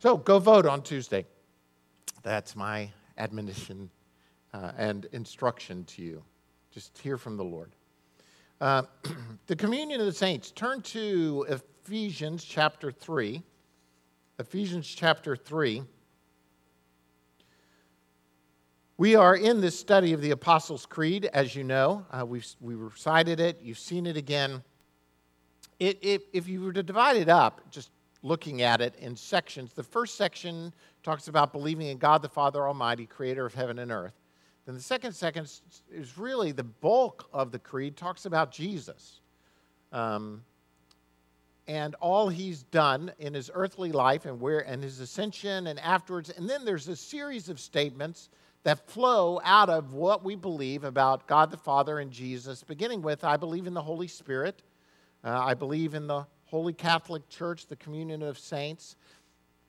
So go vote on Tuesday. That's my admonition and instruction to you. Just hear from the Lord. The communion of the saints. Turn to Ephesians chapter 3. Ephesians chapter 3. We are in this study of the Apostles' Creed, as you know. We recited it. You've seen it again. If you were to divide it up, just looking at it in sections, the first section talks about believing in God the Father Almighty, creator of heaven and earth. Then the second section is really the bulk of the creed, talks about Jesus and all he's done in his earthly life and his ascension and afterwards. And then there's a series of statements that flow out of what we believe about God the Father and Jesus, beginning with, I believe in the Holy Spirit. I believe in the Holy Catholic Church, the communion of saints,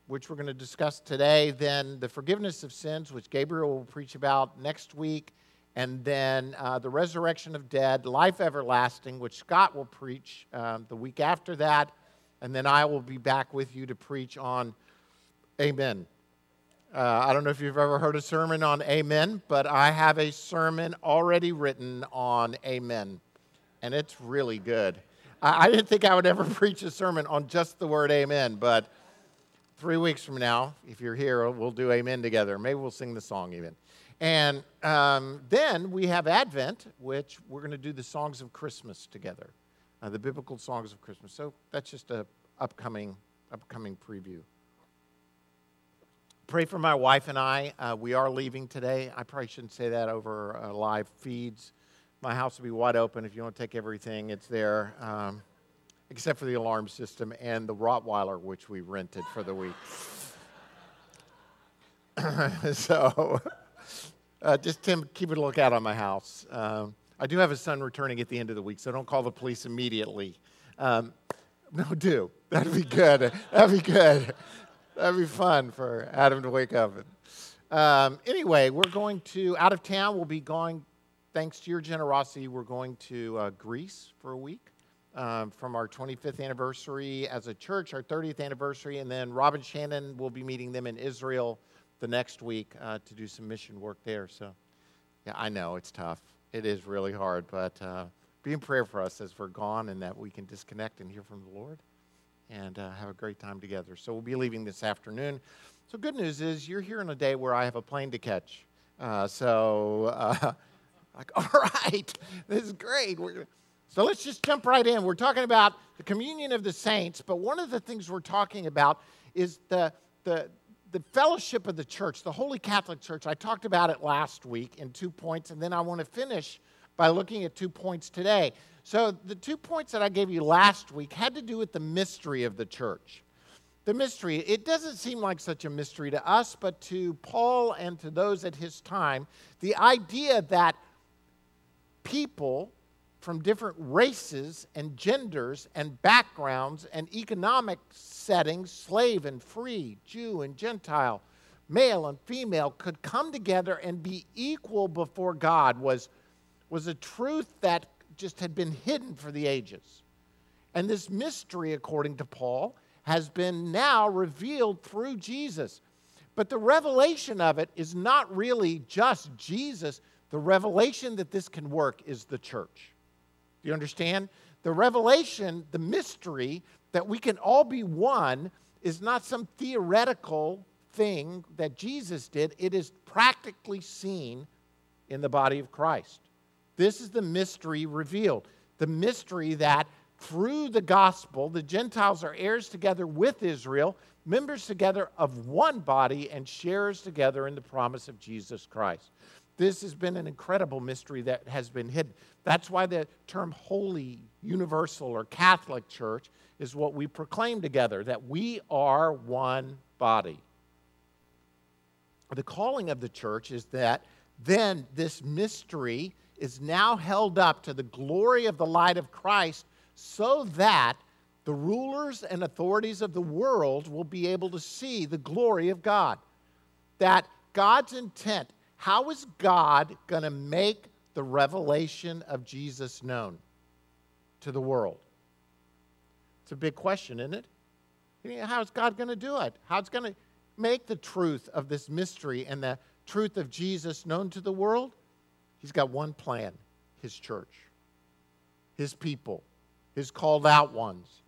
which we're going to discuss today. Then the forgiveness of sins, which Gabriel will preach about next week. And then the resurrection of dead, life everlasting, which Scott will preach the week after that. And then I will be back with you to preach on Amen. I don't know if you've ever heard a sermon on Amen, but I have a sermon already written on Amen, and it's really good. I didn't think I would ever preach a sermon on just the word Amen, but 3 weeks from now, if you're here, we'll do Amen together. Maybe we'll sing the song even. And then we have Advent, which we're going to do the songs of Christmas together, the biblical songs of Christmas. So that's just an upcoming preview. Pray for my wife and I. We are leaving today. I probably shouldn't say that over live feeds. My house will be wide open. If you want to take everything, it's there, except for the alarm system and the Rottweiler, which we rented for the week. So just, Tim, keep a lookout on my house. I do have a son returning at the end of the week, so don't call the police immediately. No, do. That'd be good. That'd be good. That'd be fun for Adam to wake up. Anyway, we're going to, out of town, we'll be going, thanks to your generosity, we're going to Greece for a week from our 25th anniversary as a church, our 30th anniversary, and then Robin Shannon will be meeting them in Israel the next week to do some mission work there. So, yeah, I know, it's tough. It is really hard, but be in prayer for us as we're gone and that we can disconnect and hear from the Lord and have a great time together. So we'll be leaving this afternoon. So good news is you're here on a day where I have a plane to catch. Like, all right, this is great. So let's just jump right in. We're talking about the communion of the saints, but one of the things we're talking about is the fellowship of the church, the Holy Catholic Church. I talked about it last week in 2 points, and then I want to finish by looking at 2 points today. So the 2 points that I gave you last week had to do with the mystery of the church. The mystery, it doesn't seem like such a mystery to us, but to Paul and to those at his time, the idea that people from different races and genders and backgrounds and economic settings, slave and free, Jew and Gentile, male and female, could come together and be equal before God was a truth that just had been hidden for the ages. And this mystery, according to Paul, has been now revealed through Jesus. But the revelation of it is not really just Jesus. The revelation that this can work is the church. Do you understand? The revelation, the mystery that we can all be one is not some theoretical thing that Jesus did. It is practically seen in the body of Christ. This is the mystery revealed, the mystery that through the gospel, the Gentiles are heirs together with Israel, members together of one body, and sharers together in the promise of Jesus Christ. This has been an incredible mystery that has been hidden. That's why the term holy, universal, or Catholic Church is what we proclaim together, that we are one body. The calling of the church is that then this mystery is now held up to the glory of the light of Christ so that the rulers and authorities of the world will be able to see the glory of God. That God's intent, how is God going to make the revelation of Jesus known to the world? It's a big question, isn't it? How's God going to do it? How's going to make the truth of this mystery and the truth of Jesus known to the world? He's got one plan: his church, his people, his called out ones,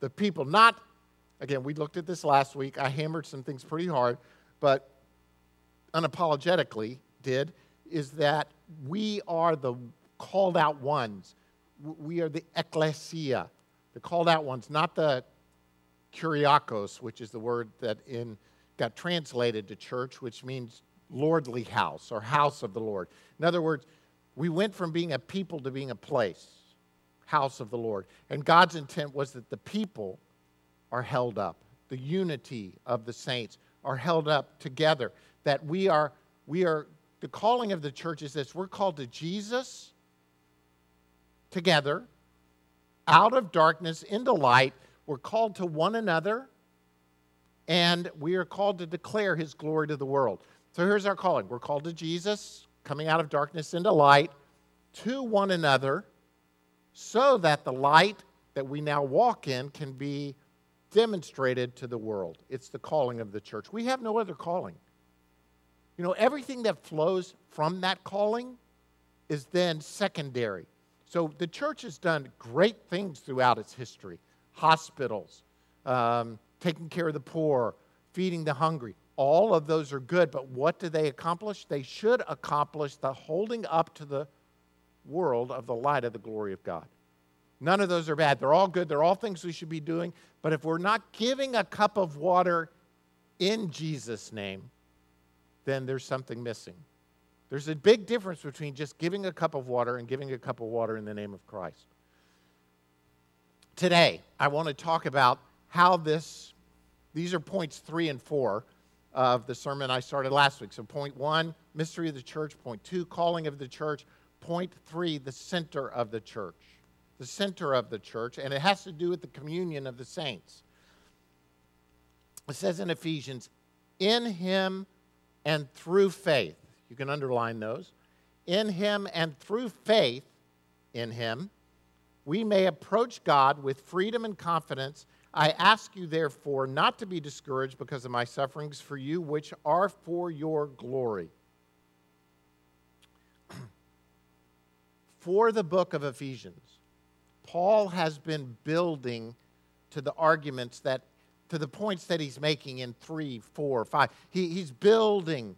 the people. Not, again, we looked at this last week. I hammered some things pretty hard, but unapologetically did, is that we are the called out ones. We are the ecclesia, the called out ones, not the kuriakos, which is the word that got translated to church, which means lordly house or house of the Lord. In other words, we went from being a people to being a place, house of the Lord. And God's intent was that the people are held up, the unity of the saints are held up together, that we are the calling of the church is this: we're called to Jesus together, out of darkness into light. We're called to one another, and we are called to declare his glory to the world. So here's our calling. We're called to Jesus, coming out of darkness into light, to one another, so that the light that we now walk in can be demonstrated to the world. It's the calling of the church. We have no other calling. Everything that flows from that calling is then secondary. So the church has done great things throughout its history. Hospitals, taking care of the poor, feeding the hungry. All of those are good, but what do they accomplish? They should accomplish the holding up to the world of the light of the glory of God. None of those are bad. They're all good. They're all things we should be doing. But if we're not giving a cup of water in Jesus' name, then there's something missing. There's a big difference between just giving a cup of water and giving a cup of water in the name of Christ. Today, I want to talk about how these are points 3 and 4 of the sermon I started last week. So point 1, mystery of the church. Point 2, calling of the church. Point 3, the center of the church. The center of the church, and it has to do with the communion of the saints. It says in Ephesians, in him and through faith. You can underline those. In him and through faith in him, we may approach God with freedom and confidence. I ask you, therefore, not to be discouraged because of my sufferings for you, which are for your glory. For the book of Ephesians, Paul has been building to the arguments to the points that he's making in 3, 4, 5. He's building.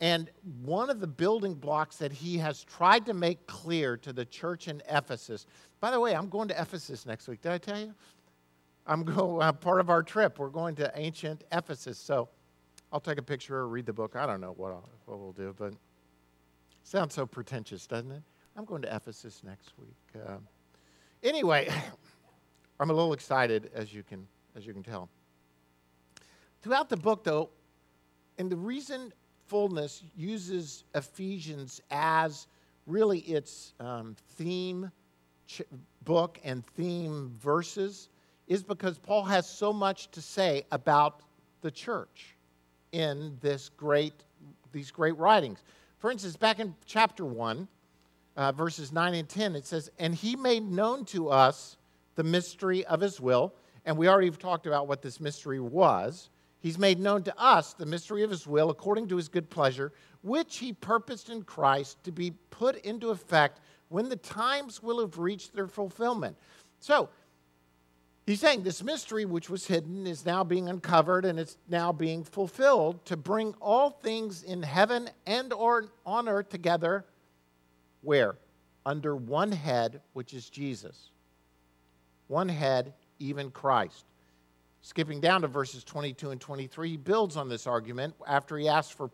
And one of the building blocks that he has tried to make clear to the church in Ephesus. By the way, I'm going to Ephesus next week. Did I tell you? Part of our trip, we're going to ancient Ephesus. So I'll take a picture or read the book. I don't know what we'll do, but it sounds so pretentious, doesn't it? I'm going to Ephesus next week. Anyway, I'm a little excited, as you can tell. Throughout the book, though, and the reason Fullness uses Ephesians as really its theme book and theme verses is because Paul has so much to say about the church in these great writings. For instance, back in chapter 1, verses 9 and 10, it says, and he made known to us the mystery of his will. And we already have talked about what this mystery was. He's made known to us the mystery of his will according to his good pleasure, which he purposed in Christ to be put into effect when the times will have reached their fulfillment. So he's saying this mystery which was hidden is now being uncovered, and it's now being fulfilled to bring all things in heaven and on earth together. Where? Under one head, which is Jesus. One head, even Christ. Skipping down to verses 22 and 23, he builds on this argument after he asks for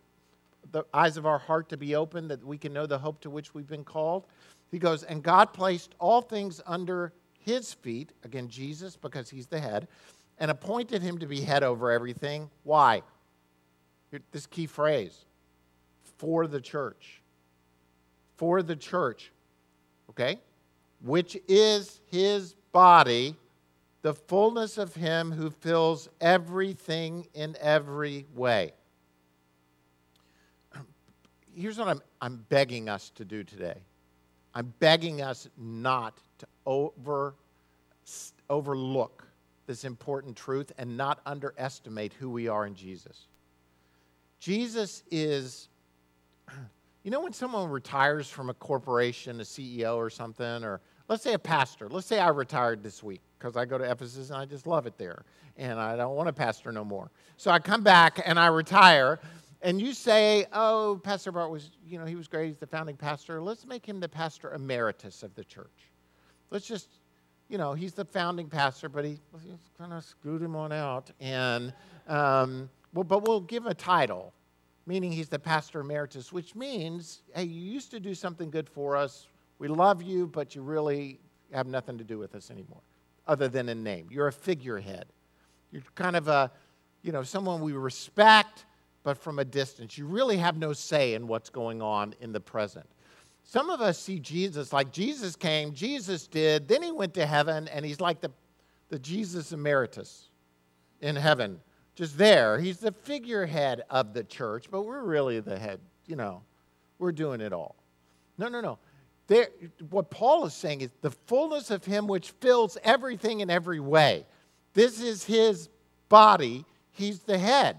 the eyes of our heart to be open, that we can know the hope to which we've been called. He goes, and God placed all things under his feet, again, Jesus, because he's the head, and appointed him to be head over everything. Why? This key phrase, for the church. For the church, okay? Which is his body, the fullness of him who fills everything in every way. Here's what I'm begging us to do today. I'm begging us not to overlook this important truth and not underestimate who we are in Jesus. Jesus is, you know, when someone retires from a corporation, a CEO or something, or let's say a pastor. Let's say I retired this week because I go to Ephesus and I just love it there. And I don't want to pastor no more. So I come back and I retire. And you say, oh, Pastor Bart was, you know, he was great. He's the founding pastor. Let's make him the pastor emeritus of the church. Let's just, you know, he's the founding pastor, but he kind of screwed him on out. And but we'll give a title, meaning he's the pastor emeritus, which means, hey, you used to do something good for us. We love you, but you really have nothing to do with us anymore other than in name. You're a figurehead. You're kind of a, you know, someone we respect, but from a distance. You really have no say in what's going on in the present. Some of us see Jesus like Jesus came, Jesus did, then he went to heaven, and he's like the Jesus emeritus in heaven, just there. He's the figurehead of the church, but we're really the head, you know. We're doing it all. No. There, what Paul is saying is the fullness of him which fills everything in every way. This is his body. He's the head.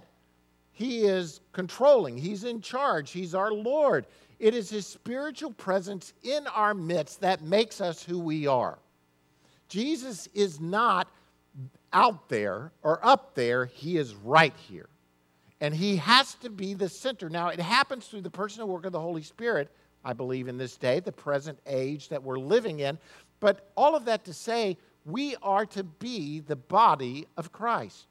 He is controlling. He's in charge. He's our Lord. It is his spiritual presence in our midst that makes us who we are. Jesus is not out there or up there. He is right here. And he has to be the center. Now, it happens through the personal work of the Holy Spirit, I believe, in this day, the present age that we're living in. But all of that to say, we are to be the body of Christ.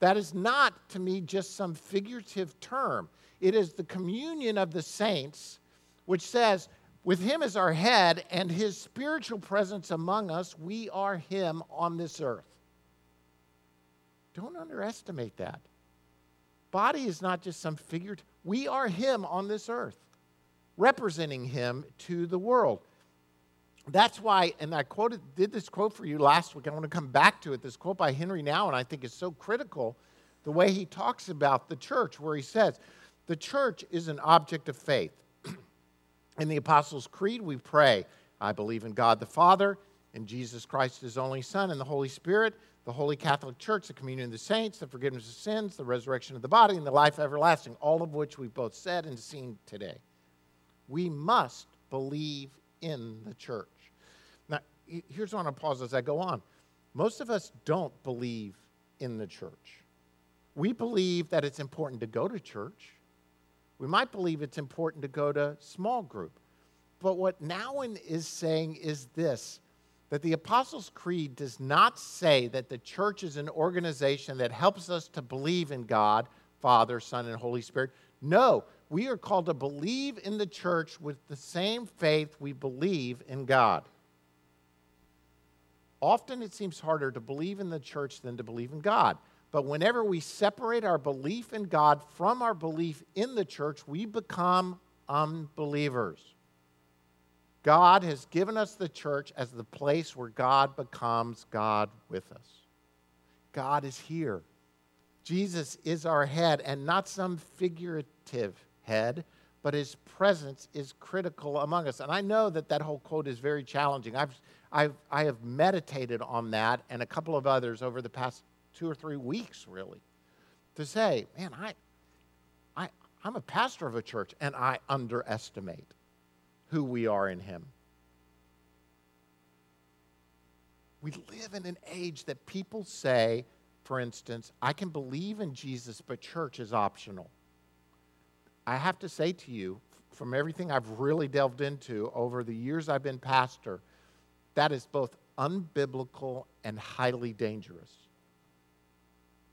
That is not, to me, just some figurative term. It is the communion of the saints, which says, with him as our head and his spiritual presence among us, we are him on this earth. Don't underestimate that. Body is not just some figurative. We are him on this earth, representing him to the world. That's why, and I did this quote for you last week. I want to come back to it. This quote by Henry Nouwen, I think, is so critical, the way he talks about the church, where he says, the church is an object of faith. In the Apostles' Creed, we pray, I believe in God the Father, in Jesus Christ, his only Son, and the Holy Spirit, the Holy Catholic Church, the communion of the saints, the forgiveness of sins, the resurrection of the body, and the life everlasting, all of which we've both said and seen today. We must believe in the church. Now, here's where I want to pause as I go on. Most of us don't believe in the church. We believe that it's important to go to church. We might believe it's important to go to small group. But what Nouwen is saying is this, that the Apostles' Creed does not say that the church is an organization that helps us to believe in God, Father, Son, and Holy Spirit. No, we are called to believe in the church with the same faith we believe in God. Often it seems harder to believe in the church than to believe in God. But whenever we separate our belief in God from our belief in the church, we become unbelievers. God has given us the church as the place where God becomes God with us. God is here. Jesus is our head, and not some figurative head, but his presence is critical among us. And I know that whole quote is very challenging. I have meditated on that and a couple of others over the past 2 or 3 weeks, really, to say, man, I'm a pastor of a church, and I underestimate who we are in him. We live in an age that people say, for instance, I can believe in Jesus, but church is optional. I have to say to you, from everything I've really delved into over the years I've been pastor, that is both unbiblical and highly dangerous.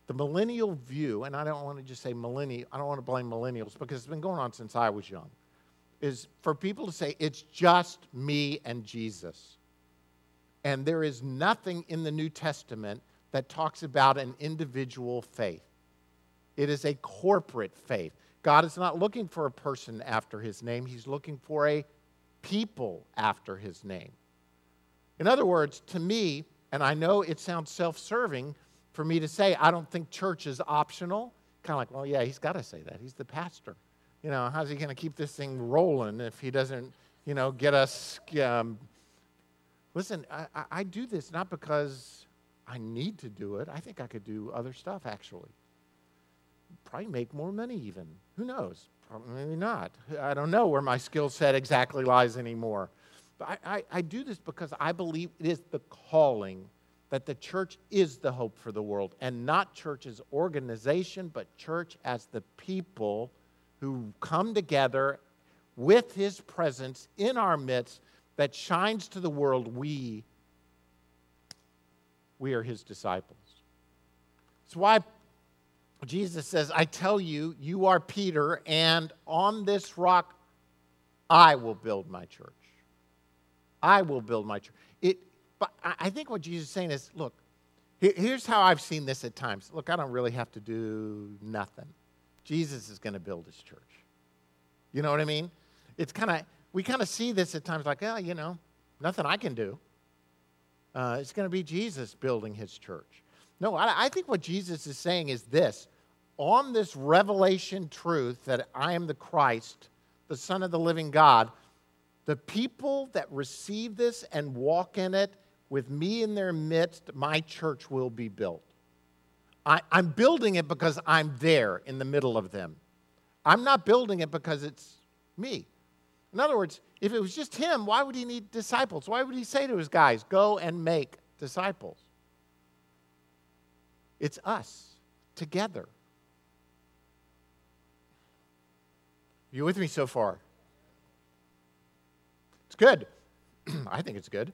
The millennial view, and I don't want to just say millennial, I don't want to blame millennials because it's been going on since I was young, is for people to say, it's just me and Jesus. And there is nothing in the New Testament that talks about an individual faith. It is a corporate faith. God is not looking for a person after his name. He's looking for a people after his name. In other words, to me, and I know it sounds self-serving for me to say, I don't think church is optional. Kind of like, well, yeah, he's got to say that. He's the pastor. You know, how's he going to keep this thing rolling if he doesn't, you know, get us... Listen, I do this not because... I need to do it. I think I could do other stuff, actually. Probably make more money even. Who knows? Probably not. I don't know where my skill set exactly lies anymore. But I do this because I believe it is the calling that the church is the hope for the world, and not church as organization, but church as the people who come together with his presence in our midst that shines to the world. We are his disciples. That's why Jesus says, I tell you, you are Peter, and on this rock I will build my church. I will build my church. But I think what Jesus is saying is, look, here's how I've seen this at times. Look, I don't really have to do nothing. Jesus is going to build his church. You know what I mean? It's we see this at times like, nothing I can do. It's going to be Jesus building his church. No, I think what Jesus is saying is this. On this revelation truth that I am the Christ, the Son of the living God, the people that receive this and walk in it with me in their midst, my church will be built. I'm building it because I'm there in the middle of them. I'm not building it because it's me. In other words, if it was just him, why would he need disciples? Why would he say to his guys, go and make disciples? It's us together. You with me so far? It's good. I think it's good.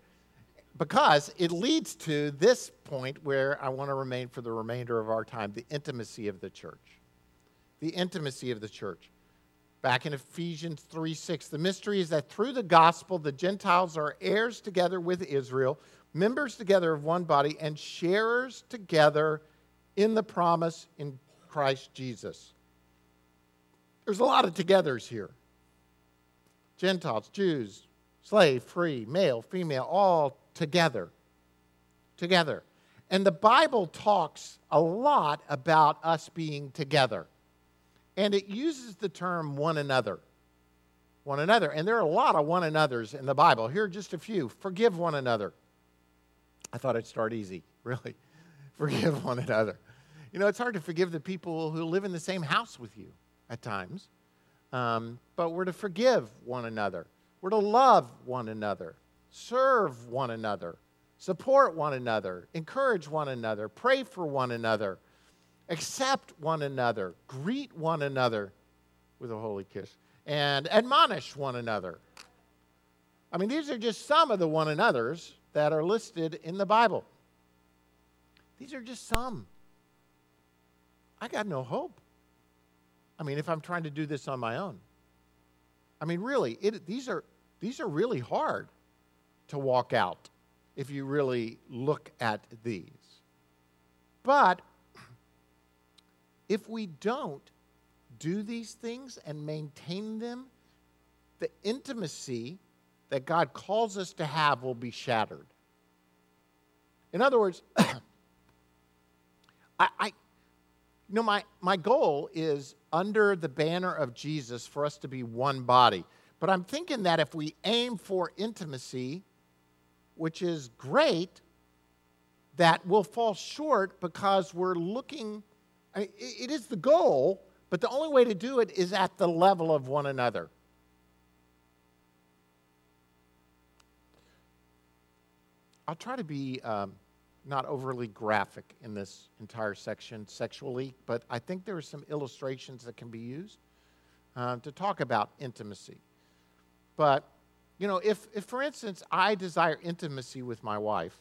Because it leads to this point where I want to remain for the remainder of our time, the intimacy of the church. The intimacy of the church. Back in Ephesians 3:6, the mystery is that through the gospel, the Gentiles are heirs together with Israel, members together of one body, and sharers together in the promise in Christ Jesus. There's a lot of togethers here. Gentiles, Jews, slave, free, male, female, all together. Together. And the Bible talks a lot about us being together. And it uses the term one another. One another. And there are a lot of one another's in the Bible. Here are just a few. Forgive one another. I thought I'd start easy, really. Forgive one another. It's hard to forgive the people who live in the same house with you at times. But we're to forgive one another. We're to love one another. Serve one another. Support one another. Encourage one another. Pray for one another. Accept one another. Greet one another with a holy kiss. And admonish one another. These are just some of the one another's that are listed in the Bible. These are just some. I got no hope. If I'm trying to do this on my own. Really, these are really hard to walk out if you really look at these. But if we don't do these things and maintain them, the intimacy that God calls us to have will be shattered. In other words, my goal is under the banner of Jesus for us to be one body. But I'm thinking that if we aim for intimacy, which is great, that we'll fall short because we're looking. It is the goal, but the only way to do it is at the level of one another. I'll try to be not overly graphic in this entire section sexually, but I think there are some illustrations that can be used to talk about intimacy. But, if for instance, I desire intimacy with my wife,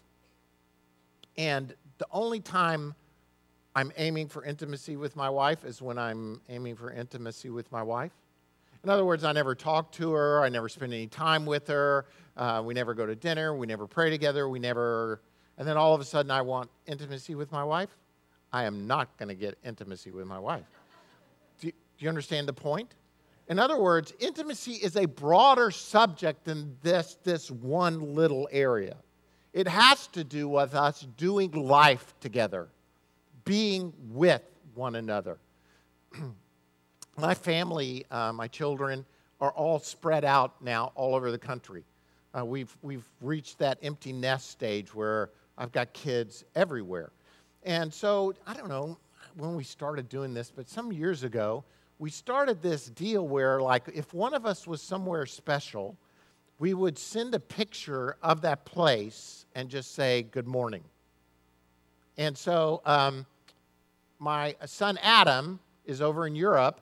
and the only time I'm aiming for intimacy with my wife is when I'm aiming for intimacy with my wife. In other words, I never talk to her, I never spend any time with her, we never go to dinner, we never pray together, and then all of a sudden I want intimacy with my wife. I am not going to get intimacy with my wife. Do you understand the point? In other words, intimacy is a broader subject than this one little area. It has to do with us doing life together, being with one another. My family, my children, are all spread out now all over the country. We've reached that empty nest stage where I've got kids everywhere. And so, I don't know when we started doing this, but some years ago, we started this deal where, like, if one of us was somewhere special, we would send a picture of that place and just say, good morning. And so my son Adam is over in Europe,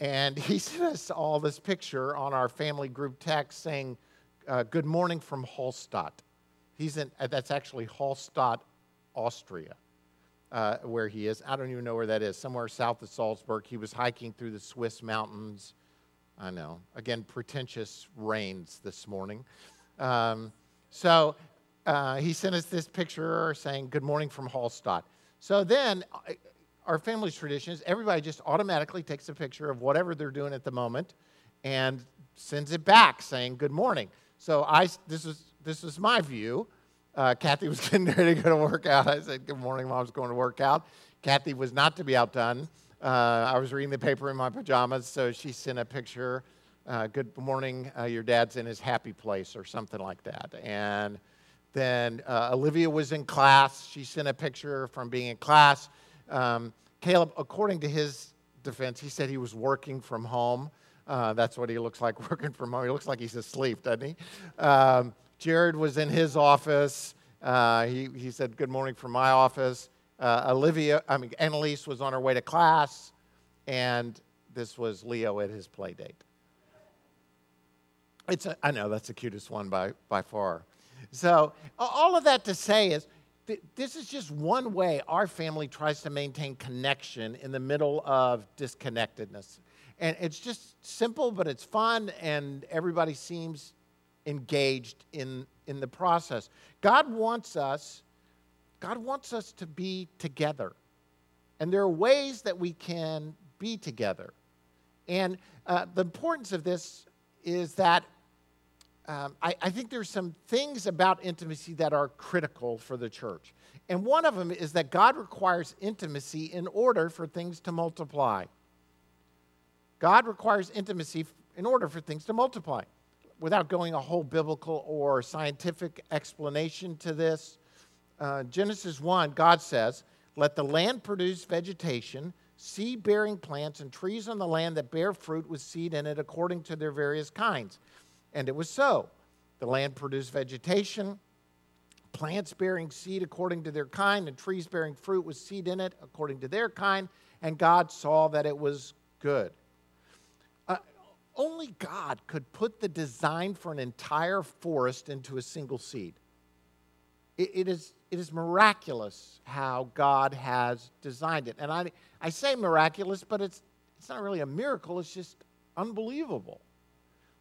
and he sent us all this picture on our family group text saying, good morning from Hallstatt. That's actually Hallstatt, Austria, where he is. I don't even know where that is, somewhere south of Salzburg. He was hiking through the Swiss mountains. I know, again, pretentious rains this morning. He sent us this picture saying, good morning from Hallstatt. So then, our family's tradition is everybody just automatically takes a picture of whatever they're doing at the moment and sends it back saying, good morning. So this was my view. Kathy was getting ready to go to work out. I said, good morning, Mom's going to work out. Kathy was not to be outdone. I was reading the paper in my pajamas, so she sent a picture, good morning, your dad's in his happy place, or something like that. And then Olivia was in class. She sent a picture from being in class. Caleb, according to his defense, he said he was working from home. That's what he looks like, working from home. He looks like he's asleep, doesn't he? Jared was in his office. He said, good morning from my office. Annalise was on her way to class, and this was Leo at his play date. I know, that's the cutest one by far. So all of that to say is this is just one way our family tries to maintain connection in the middle of disconnectedness. And it's just simple, but it's fun, and everybody seems engaged in the process. God wants us to be together, and there are ways that we can be together. And the importance of this is that I think there's some things about intimacy that are critical for the church. And one of them is that God requires intimacy in order for things to multiply. God requires intimacy in order for things to multiply. Without going a whole biblical or scientific explanation to this, Genesis 1, God says, let the land produce vegetation, seed-bearing plants, and trees on the land that bear fruit with seed in it according to their various kinds. And it was so. The land produced vegetation, plants bearing seed according to their kind, and trees bearing fruit with seed in it according to their kind. And God saw that it was good. Only God could put the design for an entire forest into a single seed. It is miraculous how God has designed it. And I say miraculous, but it's not really a miracle. It's just unbelievable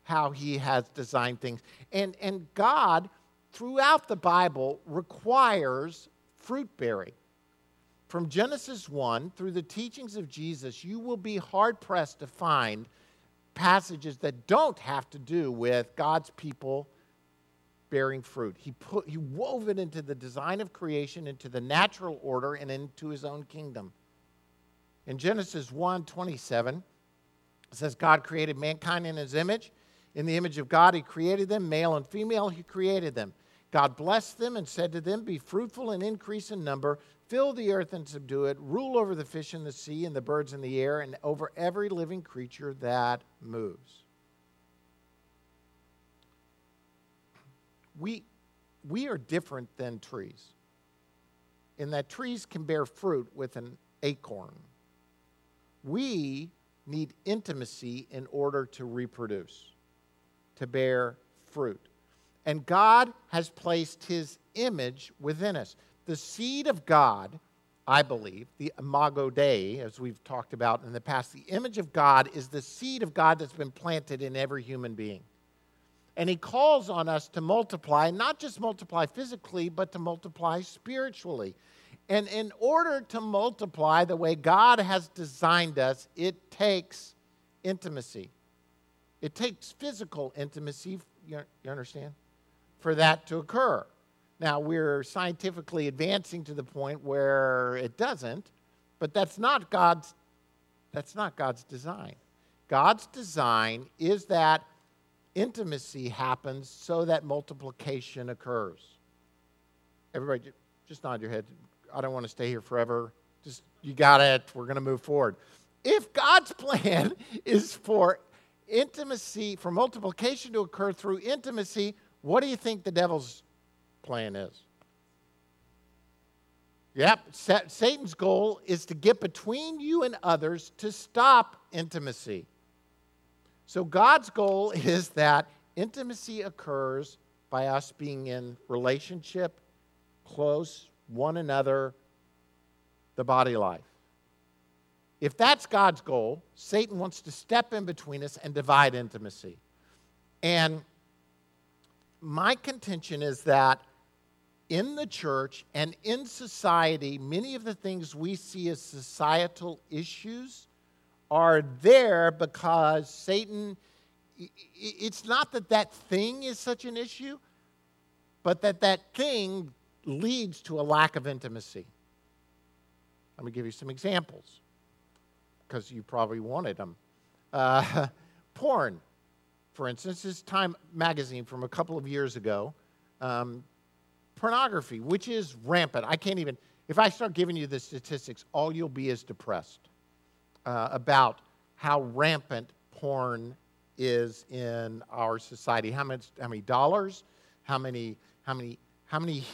how he has designed things. And God, throughout the Bible, requires fruit-bearing. From Genesis 1 through the teachings of Jesus, you will be hard-pressed to find passages that don't have to do with God's people bearing fruit. He wove it into the design of creation, into the natural order, and into his own kingdom. In Genesis 1:27, it says, God created mankind in his image. In the image of God, he created them. Male and female, he created them. God blessed them and said to them, be fruitful and increase in number. Fill the earth and subdue it. Rule over the fish in the sea and the birds in the air and over every living creature that moves. We are different than trees in that trees can bear fruit with an acorn. We need intimacy in order to reproduce, to bear fruit. And God has placed his image within us. The seed of God, I believe, the imago Dei, as we've talked about in the past, the image of God is the seed of God that's been planted in every human being. And he calls on us to multiply, not just multiply physically, but to multiply spiritually. And in order to multiply the way God has designed us, it takes intimacy. It takes physical intimacy, you understand, for that to occur. Now, we're scientifically advancing to the point where it doesn't, but that's not God's design. God's design is that intimacy happens so that multiplication occurs. Everybody, just nod your head. I don't want to stay here forever. Just, you got it. We're going to move forward. If God's plan is for intimacy, for multiplication to occur through intimacy, what do you think the devil's plan is? Yep, Satan's goal is to get between you and others to stop intimacy. So God's goal is that intimacy occurs by us being in relationship, close, one another, the body life. If that's God's goal, Satan wants to step in between us and divide intimacy. And my contention is that in the church and in society, many of the things we see as societal issues are there because Satan, it's not that that thing is such an issue, but that that thing leads to a lack of intimacy. Let me give you some examples, because you probably wanted them. Porn, for instance, is Time magazine from a couple of years ago. Pornography, which is rampant. I can't even, if I start giving you the statistics, all you'll be is depressed about how rampant porn is in our society. How many dollars? How many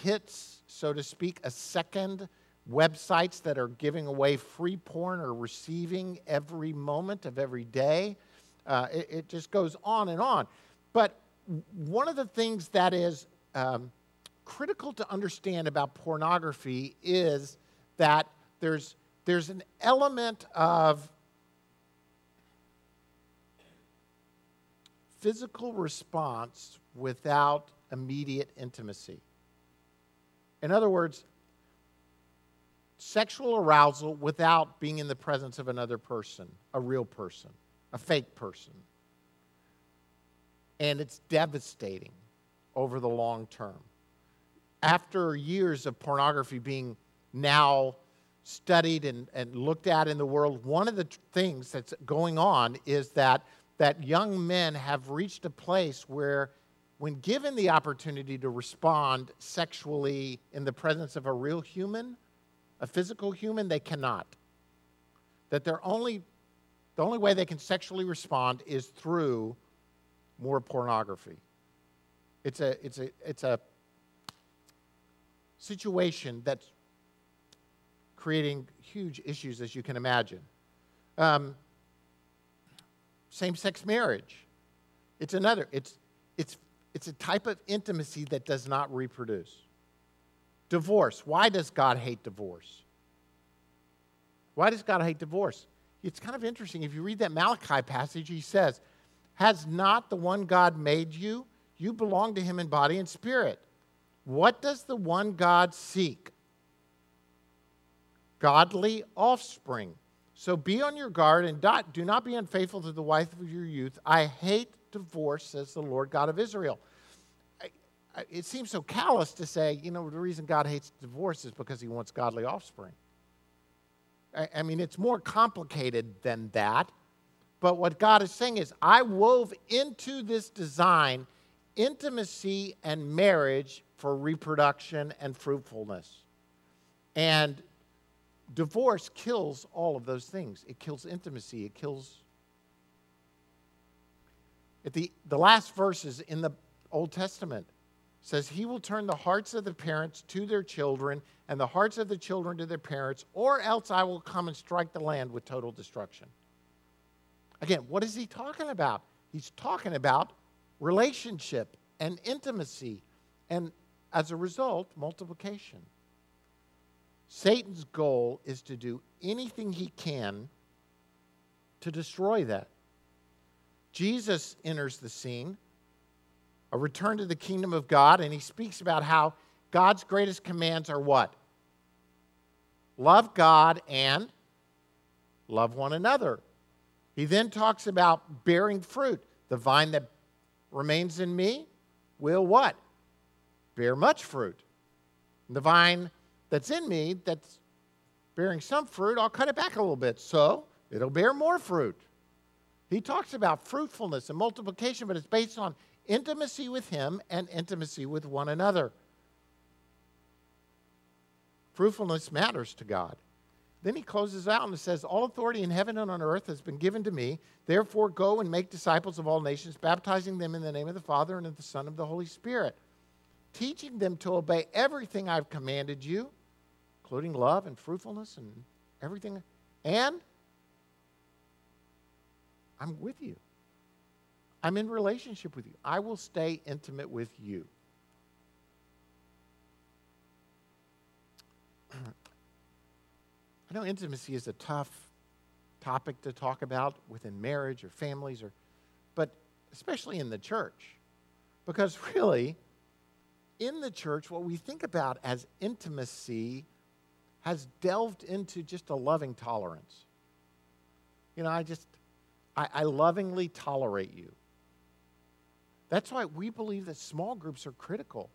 hits, so to speak, a second? Websites that are giving away free porn or receiving every moment of every day. It just goes on and on. But one of the things that is critical to understand about pornography is that there's an element of physical response without immediate intimacy. In other words, sexual arousal without being in the presence of another person, a real person, a fake person. And it's devastating over the long term. After years of pornography being now studied and looked at in the world, one of the things that's going on is that young men have reached a place where, when given the opportunity to respond sexually in the presence of a real human, a physical human, they cannot. That the only way they can sexually respond is through more pornography. It's a situation that's creating huge issues, as you can imagine. Same-sex marriage. It's another. It's a type of intimacy that does not reproduce. Divorce. Why does God hate divorce? Why does God hate divorce? It's kind of interesting. If you read that Malachi passage, he says, "Has not the one God made you? You belong to him in body and spirit. What does the one God seek? Godly offspring. So be on your guard and do not be unfaithful to the wife of your youth. I hate divorce, says the Lord God of Israel." It seems so callous to say, the reason God hates divorce is because he wants godly offspring. I mean, it's more complicated than that. But what God is saying is, I wove into this design intimacy and marriage for reproduction and fruitfulness. And divorce kills all of those things. It kills intimacy. It kills... At the last verses in the Old Testament, says he will turn the hearts of the parents to their children and the hearts of the children to their parents, or else I will come and strike the land with total destruction. Again, what is he talking about? He's talking about relationship and intimacy and, as a result, multiplication. Satan's goal is to do anything he can to destroy that. Jesus enters the scene, a return to the kingdom of God, and he speaks about how God's greatest commands are what? Love God and love one another. He then talks about bearing fruit. The vine that remains in me will what? Bear much fruit. And the vine that's in me that's bearing some fruit, I'll cut it back a little bit, so it'll bear more fruit. He talks about fruitfulness and multiplication, but it's based on intimacy with him and intimacy with one another. Fruitfulness matters to God. Then he closes out and says, all authority in heaven and on earth has been given to me. Therefore, go and make disciples of all nations, baptizing them in the name of the Father and of the Son and of the Holy Spirit, teaching them to obey everything I've commanded you, including love and fruitfulness and everything. And I'm with you. I'm in relationship with you. I will stay intimate with you. I know intimacy is a tough topic to talk about within marriage or families, but especially in the church. Because really, in the church, what we think about as intimacy has delved into just a loving tolerance. You know, I lovingly tolerate you. That's why we believe that small groups are critical,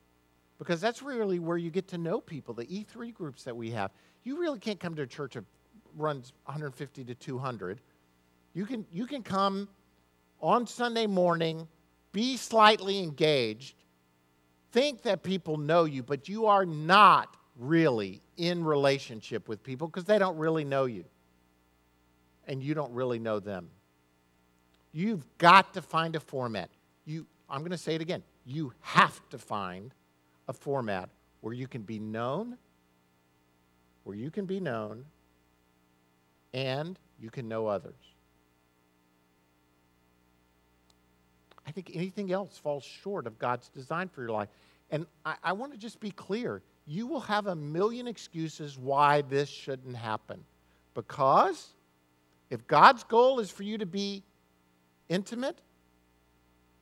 because that's really where you get to know people, the E3 groups that we have. You really can't come to a church that runs 150 to 200. You can come on Sunday morning, be slightly engaged, think that people know you, but you are not really in relationship with people because they don't really know you, and you don't really know them. You've got to find a format. I'm going to say it again. You have to find a format where you can be known, and you can know others. I think anything else falls short of God's design for your life. And I want to just be clear. You will have a million excuses why this shouldn't happen. Because if God's goal is for you to be intimate,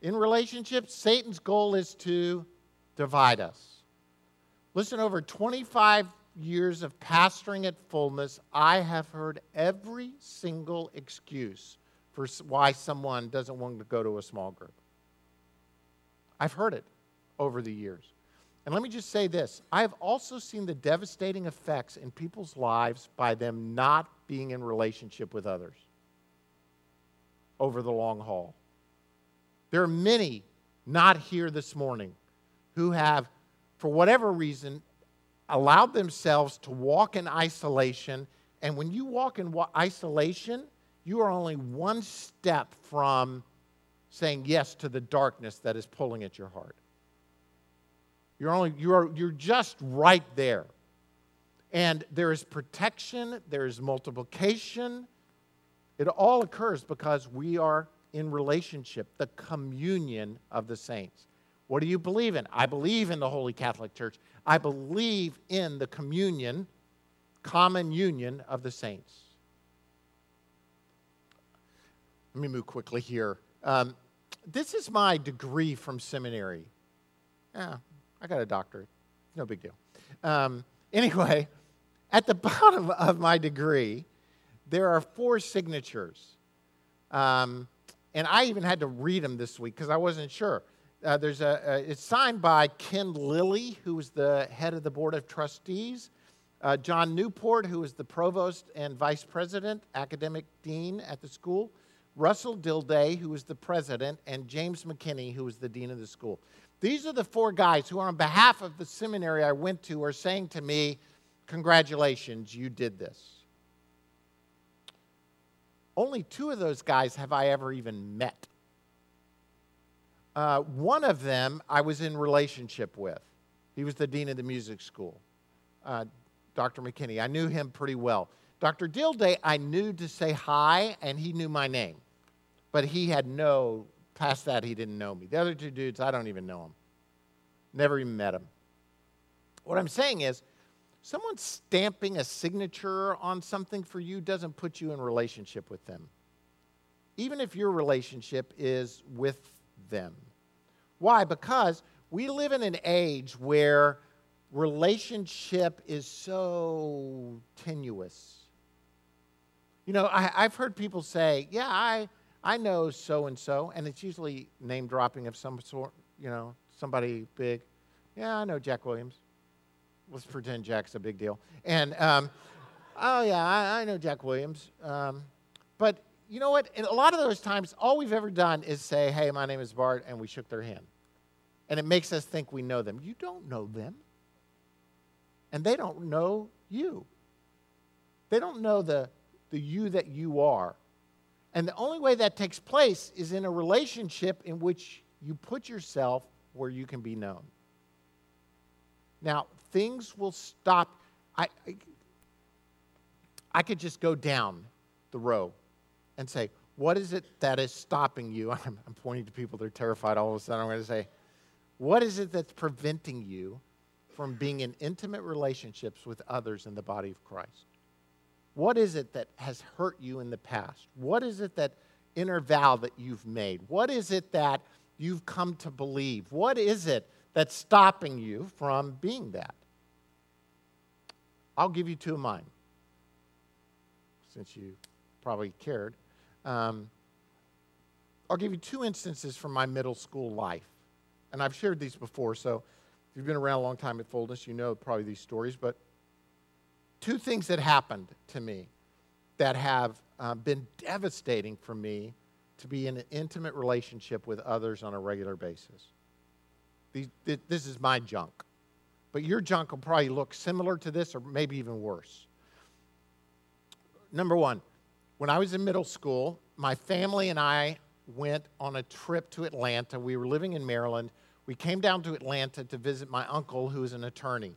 in relationships, Satan's goal is to divide us. Listen, over 25 years of pastoring at Fullness, I have heard every single excuse for why someone doesn't want to go to a small group. I've heard it over the years. And let me just say this. I have also seen the devastating effects in people's lives by them not being in relationship with others over the long haul. There are many not here this morning who have, for whatever reason, allowed themselves to walk in isolation. And when you walk in isolation, you are only one step from saying yes to the darkness that is pulling at your heart. You're just right there. And there is protection, there is multiplication. It all occurs because we are in relationship, the communion of the saints. What do you believe in? I believe in the Holy Catholic Church. I believe in the communion, common union of the saints. Let me move quickly here. This is my degree from seminary. Yeah, I got a doctorate. No big deal. Anyway, at the bottom of my degree, there are 4 signatures. And I even had to read them this week because I wasn't sure. It's signed by Ken Lilly, who was the head of the Board of Trustees, John Newport, who was the provost and vice president, academic dean at the school, Russell Dilday, who was the president, and James McKinney, who was the dean of the school. These are the 4 guys who, on behalf of the seminary I went to, are saying to me, congratulations, you did this. Only 2 of those guys have I ever even met. One of them I was in relationship with. He was the dean of the music school, Dr. McKinney. I knew him pretty well. Dr. Dilday I knew to say hi, and he knew my name. But he had no, past that he didn't know me. The other 2 dudes, I don't even know them. Never even met them. What I'm saying is, someone stamping a signature on something for you doesn't put you in relationship with them, even if your relationship is with them. Why? Because we live in an age where relationship is so tenuous. You know, I've heard people say, yeah, I know so-and-so, and it's usually name-dropping of some sort, you know, somebody big. Yeah, I know Jack Williams. Let's pretend Jack's a big deal. And, oh, yeah, I know Jack Williams. But you know what? In a lot of those times, all we've ever done is say, hey, my name is Bart, and we shook their hand. And it makes us think we know them. You don't know them. and they don't know you. They don't know the you that you are. And the only way that takes place is in a relationship in which you put yourself where you can be known. Now, things will stop. I could just go down the row and say, what is it that is stopping you? I'm pointing to people that are terrified all of a sudden. I'm going to say, what is it that's preventing you from being in intimate relationships with others in the body of Christ? What is it that has hurt you in the past? What is it that inner vow that you've made? What is it that you've come to believe? What is it that's stopping you from being that? I'll give you two of mine, since you probably cared. I'll give you two instances from my middle school life. And I've shared these before, so if you've been around a long time at Fullness, you know probably these stories, but two things that happened to me that have been devastating for me to be in an intimate relationship with others on a regular basis. This is my junk. But your junk will probably look similar to this or maybe even worse. Number one, when I was in middle school, my family and I went on a trip to Atlanta. We were living in Maryland. We came down to Atlanta to visit my uncle, who is an attorney.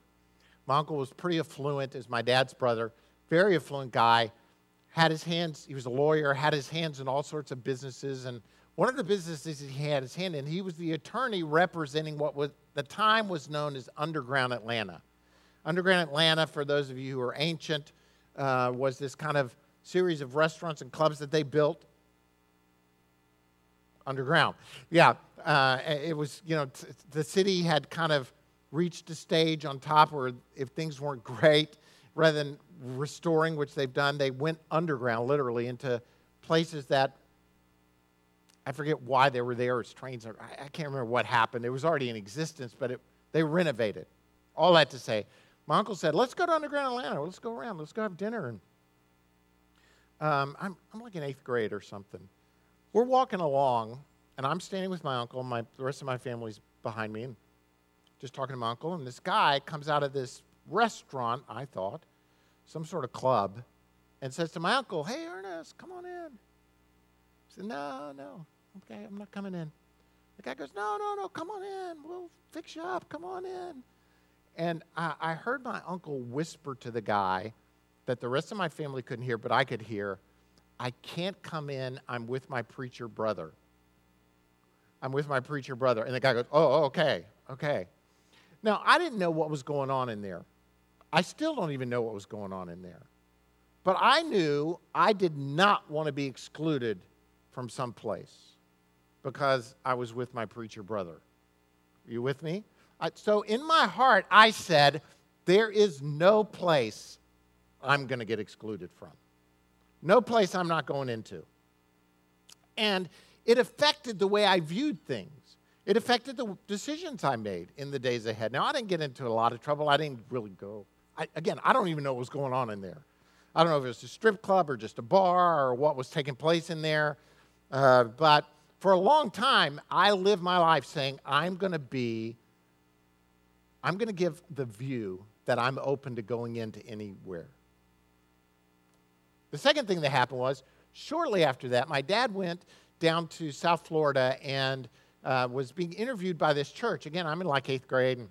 My uncle was pretty affluent, as my dad's brother, very affluent guy, had his hands, he was a lawyer, had his hands in all sorts of businesses, and one of the businesses he had his hand in, he was the attorney representing what was, at the time was known as Underground Atlanta. Underground Atlanta, for those of you who are ancient, was this kind of series of restaurants and clubs that they built underground. Yeah, it was, you know, the city had kind of reached a stage on top where if things weren't great, rather than restoring, which they've done, they went underground, literally, into places that, I forget why they were there, it's trains, I can't remember what happened. It was already in existence, but they renovated. All that to say, my uncle said, let's go to Underground Atlanta, let's go around, let's go have dinner. And I'm like in 8th grade or something. We're walking along, and I'm standing with my uncle, the rest of my family's behind me, and just talking to my uncle, and this guy comes out of this restaurant, I thought, some sort of club, and says to my uncle, hey, Ernest, come on in. He said, no, okay, I'm not coming in. The guy goes, no, come on in. We'll fix you up. Come on in. And I heard my uncle whisper to the guy that the rest of my family couldn't hear, but I could hear, I can't come in. I'm with my preacher brother. And the guy goes, oh, okay. Now, I didn't know what was going on in there. I still don't even know what was going on in there. But I knew I did not want to be excluded from some place because I was with my preacher brother. Are you with me? So in my heart, I said, there is no place I'm going to get excluded from. No place I'm not going into. And it affected the way I viewed things. It affected the decisions I made in the days ahead. Now, I didn't get into a lot of trouble. I didn't really go. I don't even know what was going on in there. I don't know if it was a strip club or just a bar or what was taking place in there. But for a long time, I lived my life saying, I'm going to give the view that I'm open to going into anywhere. The second thing that happened was, shortly after that, my dad went down to South Florida and was being interviewed by this church. Again, I'm in like 8th grade, and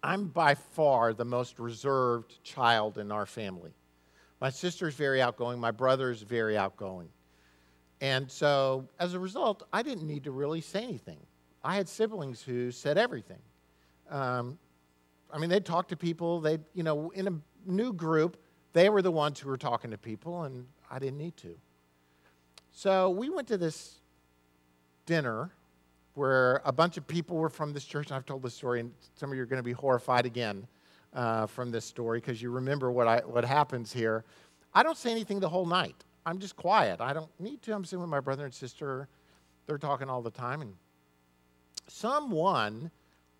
I'm by far the most reserved child in our family. My sister's very outgoing. My brother's very outgoing. And so, as a result, I didn't need to really say anything. I had siblings who said everything. They'd talk to people. In a new group, they were the ones who were talking to people, and I didn't need to. So we went to this dinner where a bunch of people were from this church, and I've told this story, and some of you are going to be horrified again from this story because you remember what happens here. I don't say anything the whole night. I'm just quiet. I don't need to. I'm sitting with my brother and sister. They're talking all the time. And someone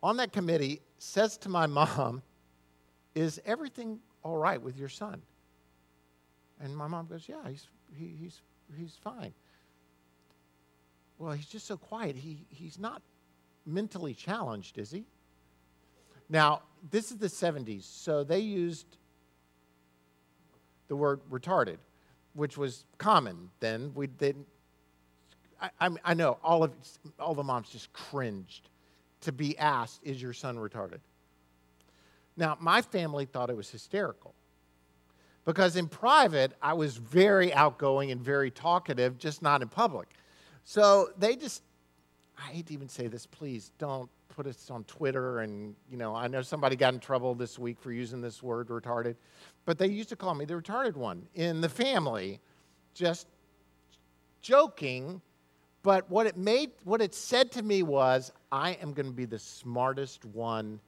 on that committee says to my mom, is everything all right with your son? And my mom goes, yeah, he's fine. Well, he's just so quiet. He's not mentally challenged, is he? Now, this is the 70s, so they used the word retarded, which was common then. We didn't. I know all the moms just cringed to be asked, "Is your son retarded?" Now, my family thought it was hysterical because in private I was very outgoing and very talkative, just not in public. So they just, I hate to even say this, please don't put us on Twitter and, you know, I know somebody got in trouble this week for using this word, retarded, but they used to call me the retarded one in the family, just joking. But what it said to me was, I am going to be the smartest one.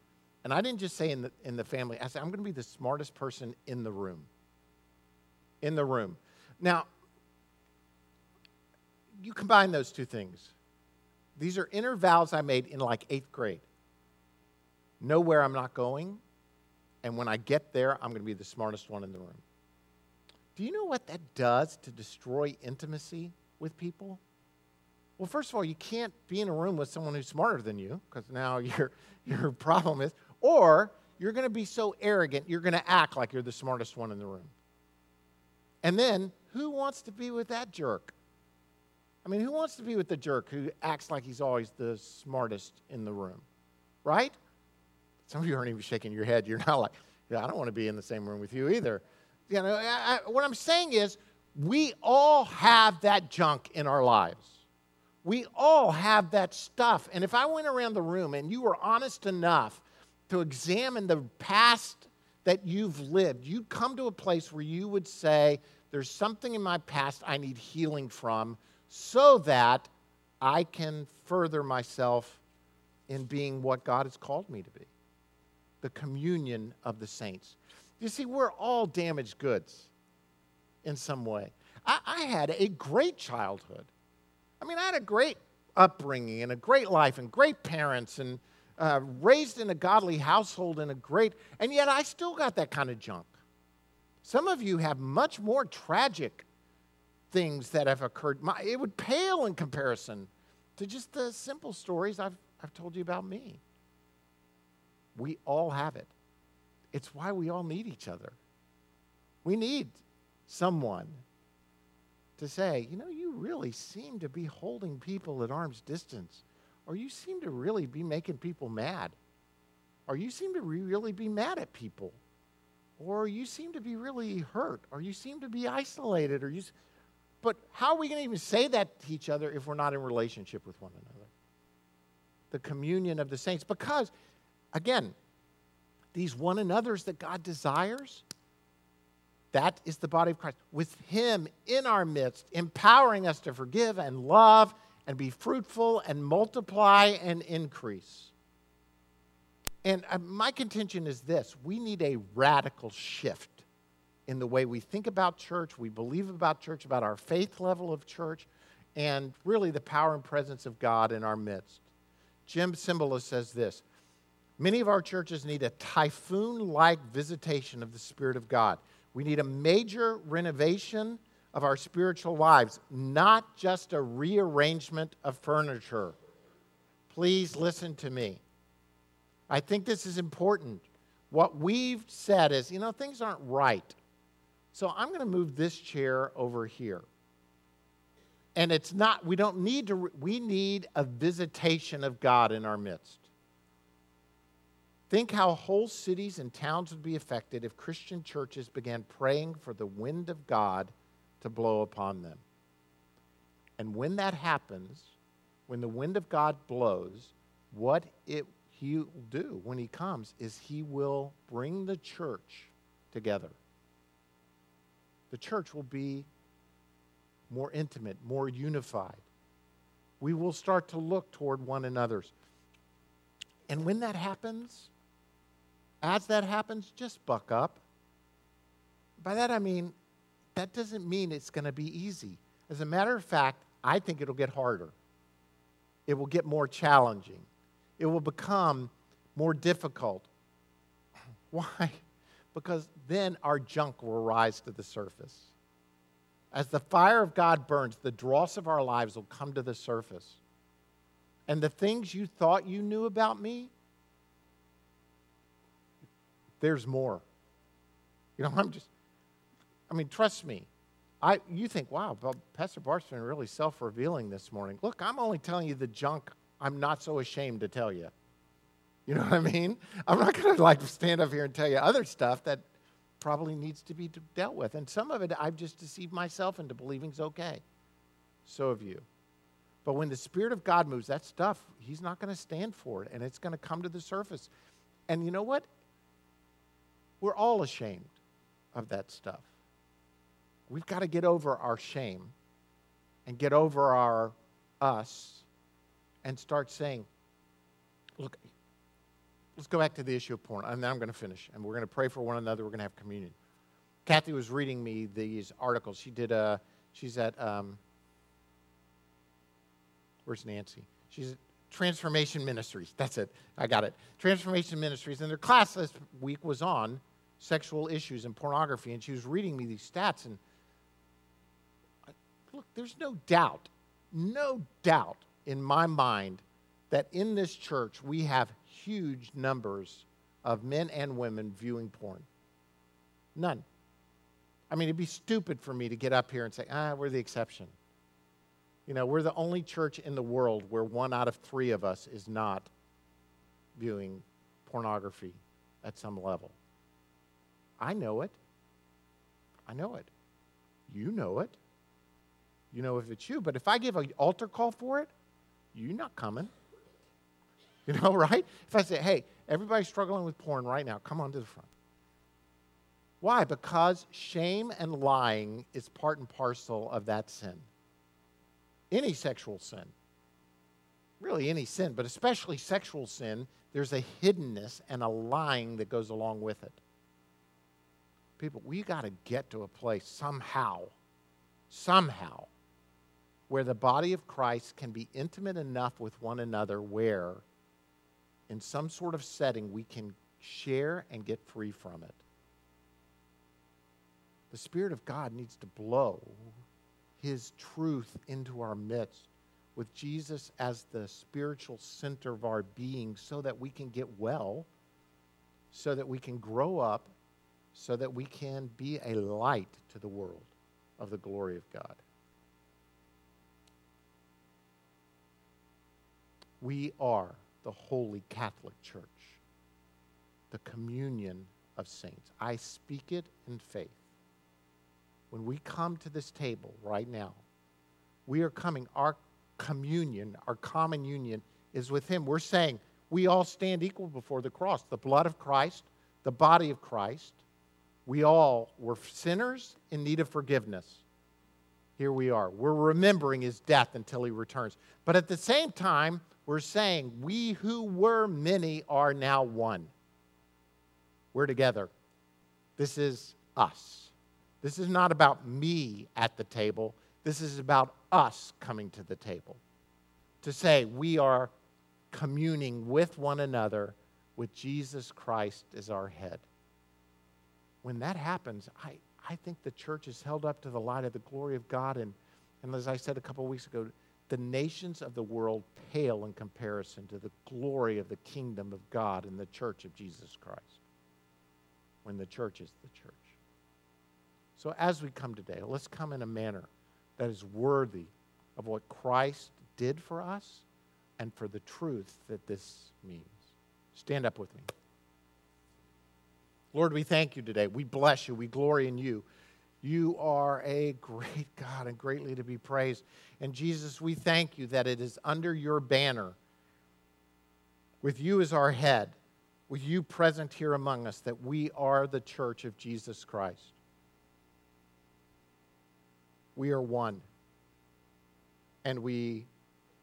And I didn't just say in the family. I said, I'm going to be the smartest person in the room. In the room. Now, you combine those two things. These are inner vows I made in like 8th grade. Know where I'm not going, and when I get there, I'm going to be the smartest one in the room. Do you know what that does to destroy intimacy with people? Well, first of all, you can't be in a room with someone who's smarter than you, because now your problem is, or you're going to be so arrogant, you're going to act like you're the smartest one in the room. And then, who wants to be with that jerk? I mean, who wants to be with the jerk who acts like he's always the smartest in the room, right? Some of you aren't even shaking your head. You're not like, yeah, I don't want to be in the same room with you either. You know, what I'm saying is, we all have that junk in our lives. We all have that stuff. And if I went around the room and you were honest enough to examine the past that you've lived, you'd come to a place where you would say, there's something in my past I need healing from so that I can further myself in being what God has called me to be, the communion of the saints. You see, we're all damaged goods in some way. I had a great childhood. I mean, I had a great upbringing and a great life and great parents and raised in a godly household and and yet I still got that kind of junk. Some of you have much more tragic things that have occurred. It would pale in comparison to just the simple stories I've told you about me. We all have it. It's why we all need each other. We need someone to say, you know, you really seem to be holding people at arm's distance, or you seem to really be making people mad, or you seem to really be mad at people, or you seem to be really hurt, or you seem to be isolated, but how are we going to even say that to each other if we're not in relationship with one another? The communion of the saints, because, again, these one another's that God desires, that is the body of Christ, with Him in our midst, empowering us to forgive and love and be fruitful and multiply and increase. And my contention is this: we need a radical shift in the way we think about church, we believe about church, about our faith level of church, and really the power and presence of God in our midst. Jim Cymbala says this: many of our churches need a typhoon-like visitation of the Spirit of God. We need a major renovation of our spiritual lives, not just a rearrangement of furniture. Please listen to me. I think this is important. What we've said is, you know, things aren't right. So I'm going to move this chair over here. And it's not, we need a visitation of God in our midst. Think how whole cities and towns would be affected if Christian churches began praying for the wind of God to blow upon them. And when that happens, when the wind of God blows, what He'll do when He comes is He will bring the church together. The church will be more intimate, more unified. We will start to look toward one another's. And when that happens, as that happens, just buck up. By that I mean, that doesn't mean it's going to be easy. As a matter of fact, I think it'll get harder. It will get more challenging. It will become more difficult. Why? Because then our junk will rise to the surface. As the fire of God burns, the dross of our lives will come to the surface. And the things you thought you knew about me, there's more. You know, trust me. You think, wow, Pastor Bartzman really self-revealing this morning. Look, I'm only telling you the junk I'm not so ashamed to tell you. You know what I mean? I'm not going to stand up here and tell you other stuff that probably needs to be dealt with. And some of it I've just deceived myself into believing is okay. So have you. But when the Spirit of God moves, that stuff, He's not going to stand for it, and it's going to come to the surface. And you know what? We're all ashamed of that stuff. We've got to get over our shame and get over our us and start saying, look, let's go back to the issue of porn. And then I'm going to finish, and we're going to pray for one another. We're going to have communion. Kathy was reading me these articles. She's at, where's Nancy? She's at Transformation Ministries. That's it. I got it. Transformation Ministries. And their class this week was on sexual issues and pornography, and she was reading me these stats, and look, there's no doubt in my mind that in this church we have huge numbers of men and women viewing porn. None. I mean, it'd be stupid for me to get up here and say, we're the exception. You know, we're the only church in the world where 1 out of 3 of us is not viewing pornography at some level. I know it. You know it. You know if it's you. But if I give an altar call for it, you're not coming. You know, right? If I say, hey, everybody's struggling with porn right now, come on to the front. Why? Because shame and lying is part and parcel of that sin. Any sexual sin. Really any sin, but especially sexual sin, there's a hiddenness and a lying that goes along with it. People, we got to get to a place somehow, where the body of Christ can be intimate enough with one another where, in some sort of setting, we can share and get free from it. The Spirit of God needs to blow His truth into our midst with Jesus as the spiritual center of our being so that we can get well, so that we can grow up, so that we can be a light to the world of the glory of God. We are the Holy Catholic Church, the communion of saints. I speak it in faith. When we come to this table right now, we are coming. Our communion, our common union is with Him. We're saying we all stand equal before the cross, the blood of Christ, the body of Christ. We all were sinners in need of forgiveness. Here we are. We're remembering His death until He returns. But at the same time, we're saying we who were many are now one. We're together. This is us. This is not about me at the table. This is about us coming to the table. To say we are communing with one another with Jesus Christ as our head. When that happens, I think the church is held up to the light of the glory of God. And as I said a couple of weeks ago, the nations of the world pale in comparison to the glory of the kingdom of God and the church of Jesus Christ. When the church is the church. So as we come today, let's come in a manner that is worthy of what Christ did for us and for the truth that this means. Stand up with me. Lord, we thank You today. We bless You. We glory in You. You are a great God and greatly to be praised. And Jesus, we thank You that it is under Your banner, with You as our head, with You present here among us, that we are the church of Jesus Christ. We are one, and we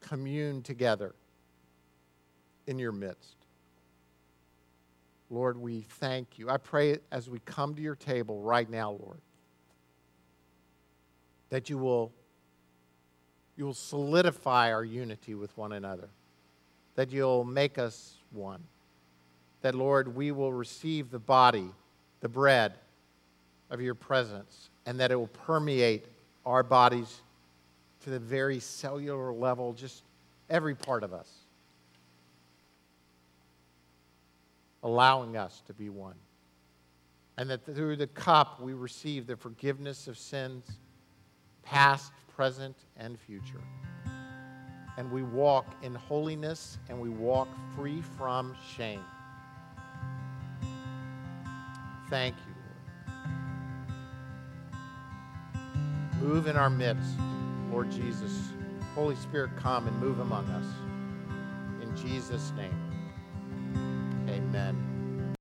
commune together in Your midst. Lord, we thank You. I pray as we come to Your table right now, Lord, that you will solidify our unity with one another, that You'll make us one, that, Lord, we will receive the body, the bread of Your presence, and that it will permeate our bodies to the very cellular level, just every part of us, allowing us to be one. and that through the cup we receive the forgiveness of sins, past, present, and future. And we walk in holiness, and we walk free from shame. Thank you, Lord. Move in our midst, Lord Jesus. Holy Spirit, come and move among us. In Jesus' name, amen.